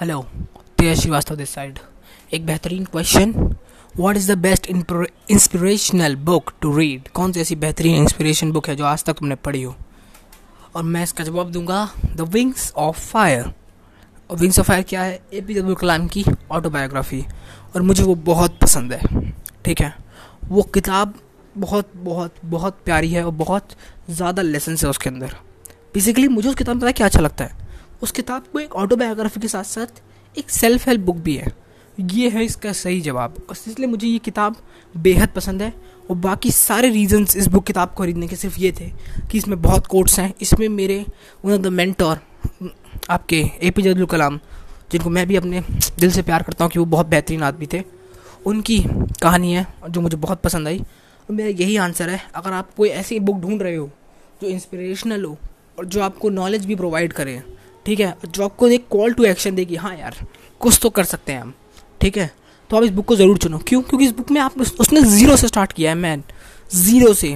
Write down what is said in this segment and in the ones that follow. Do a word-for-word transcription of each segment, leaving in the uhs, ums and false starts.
Hello, Tej Srivastava this side. एक बेहतरीन question, what is the best inspirational book to read? कौन सी ऐसी बेहतरीन इंस्पिरेशन बुक है जो आज तक तुमने पढ़ी हो? और मैं इसका जवाब दूंगा द विंग्स ऑफ फायर। और विंग्स ऑफ फायर क्या है? ए पी जे अब्दुल कलाम की ऑटोबायोग्राफी, और मुझे वो बहुत पसंद है। ठीक है, वो किताब बहुत बहुत बहुत प्यारी है और बहुत ज़्यादा लेसन है उसके अंदर। बेसिकली मुझे उस किताब में पता है क्या अच्छा लगता है, उस किताब को एक ऑटोबायोग्राफी के साथ साथ एक सेल्फ हेल्प बुक भी है। ये है इसका सही जवाब, इसलिए मुझे ये किताब बेहद पसंद है। और बाकी सारे रीजंस इस बुक किताब को खरीदने के सिर्फ ये थे कि इसमें बहुत कोट्स हैं। इसमें मेरे वन ऑफ द मेंटोर आपके ए पी जे अब्दुल कलाम, जिनको मैं भी अपने दिल से प्यार करता हूँ कि वो बहुत बेहतरीन आदमी थे, उनकी कहानी है जो मुझे बहुत पसंद आई। और मेरा यही आंसर है, अगर आप कोई ऐसी बुक ढूंढ रहे हो जो इंस्पिरेशनल हो और जो आपको नॉलेज भी प्रोवाइड करे, ठीक है, जो आपको एक कॉल टू एक्शन देगी, हाँ यार कुछ तो कर सकते हैं हम, ठीक है, तो आप इस बुक को ज़रूर चुनो। क्यों? क्योंकि इस बुक में आप उस, उसने ज़ीरो से स्टार्ट किया है। मैन ज़ीरो से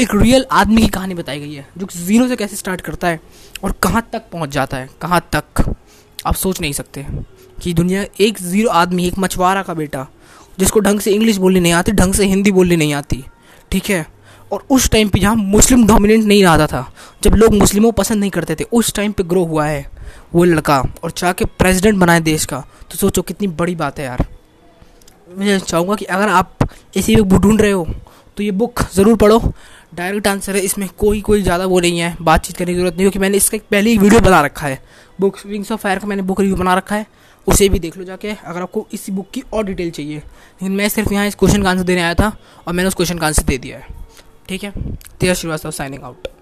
एक रियल आदमी की कहानी बताई गई है जो ज़ीरो से कैसे स्टार्ट करता है और कहाँ तक पहुँच जाता है, कहाँ तक आप सोच नहीं सकते कि दुनिया। एक ज़ीरो आदमी, एक मछुआरा का बेटा जिसको ढंग से इंग्लिश बोलनी नहीं आती, ढंग से हिंदी बोलनी नहीं आती, ठीक है, और उस टाइम पे जहाँ मुस्लिम डोमिनेंट नहीं रहा था, जब लोग मुस्लिमों को पसंद नहीं करते थे, उस टाइम पे ग्रो हुआ है वो लड़का और चाह के प्रेसिडेंट बनाए देश का। तो सोचो कितनी बड़ी बात है यार। मैं चाहूँगा कि अगर आप ऐसी बुक ढूंढ रहे हो तो ये बुक ज़रूर पढ़ो। डायरेक्ट आंसर है, इसमें कोई कोई ज़्यादा वो नहीं है, बातचीत करने की ज़रूरत नहीं, क्योंकि मैंने इसका पहले ही वीडियो बना रखा है। बुक्स विंग्स ऑफ फायर का मैंने बुक रिव्यू बना रखा है, उसे भी देख लो जाके अगर आपको इसी बुक की और डिटेल चाहिए। लेकिन मैं सिर्फ यहाँ इस क्वेश्चन का आंसर देने आया था और मैंने उस क्वेश्चन का आंसर दे दिया है। ठीक है, तेज श्रीवास्तव साइनिंग आउट।